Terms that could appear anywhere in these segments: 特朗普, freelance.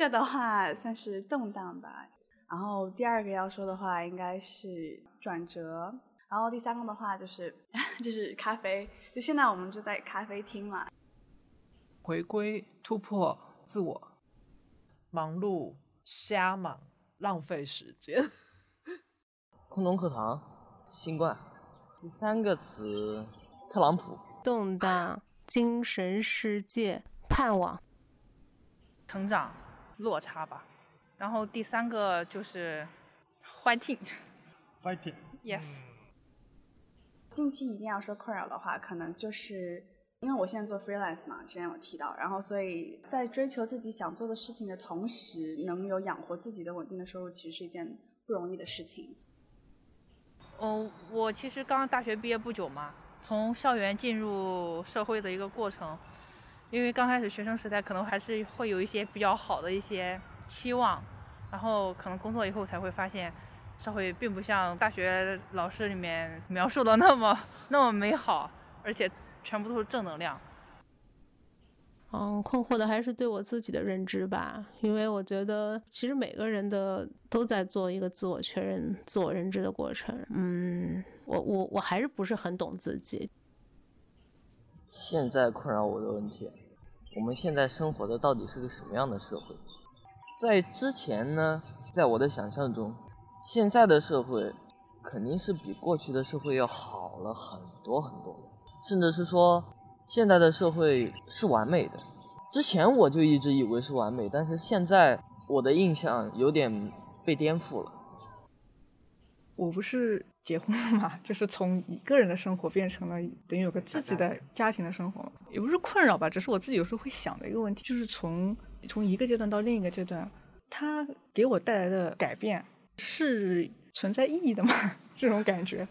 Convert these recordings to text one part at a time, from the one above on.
个的话算是动荡吧，然后第二个要说的话应该是转折，然后第三个的话就是咖啡，就现在我们就在咖啡厅嘛。回归、突破、自我、忙碌、瞎忙、浪费时间、空中课堂、新冠。第三个词，特朗普。动荡、精神世界、盼望、成长、落差吧。然后第三个就是fighting yes。 近期一定要说困扰的话，可能就是因为我现在做 freelance 嘛，之前有提到，然后所以在追求自己想做的事情的同时，能有养活自己的稳定的收入，其实是一件不容易的事情。我其实刚大学毕业不久嘛，从校园进入社会的一个过程，因为刚开始学生时代可能还是会有一些比较好的一些期望，然后可能工作以后才会发现社会并不像大学老师里面描述的那么美好，而且全部都是正能量。困惑的还是对我自己的认知吧，因为我觉得其实每个人的都在做一个自我确认、自我认知的过程。我还是不是很懂自己。现在困扰我的问题，我们现在生活的到底是个什么样的社会？在之前呢，在我的想象中，现在的社会肯定是比过去的社会要好了很多很多，甚至是说现在的社会是完美的。之前我就一直以为是完美，但是现在我的印象有点被颠覆了。我不是结婚了嘛，就是从一个人的生活变成了等于有个自己的家庭的生活，也不是困扰吧，只是我自己有时候会想的一个问题，就是从一个阶段到另一个阶段，它给我带来的改变是存在意义的吗？这种感觉。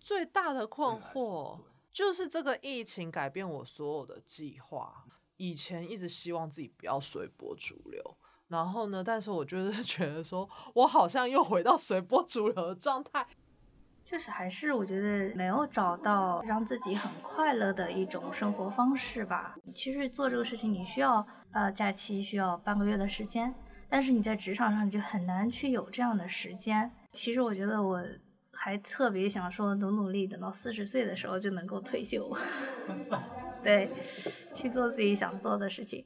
最大的困惑就是这个疫情改变我所有的计划，以前一直希望自己不要随波逐流，然后呢，但是我就是觉得说我好像又回到随波逐流的状态。就是还是我觉得没有找到让自己很快乐的一种生活方式吧。其实做这个事情你需要假期需要半个月的时间，但是你在职场上你就很难去有这样的时间。其实我觉得我还特别想说努力等到40岁的时候就能够退休对，去做自己想做的事情。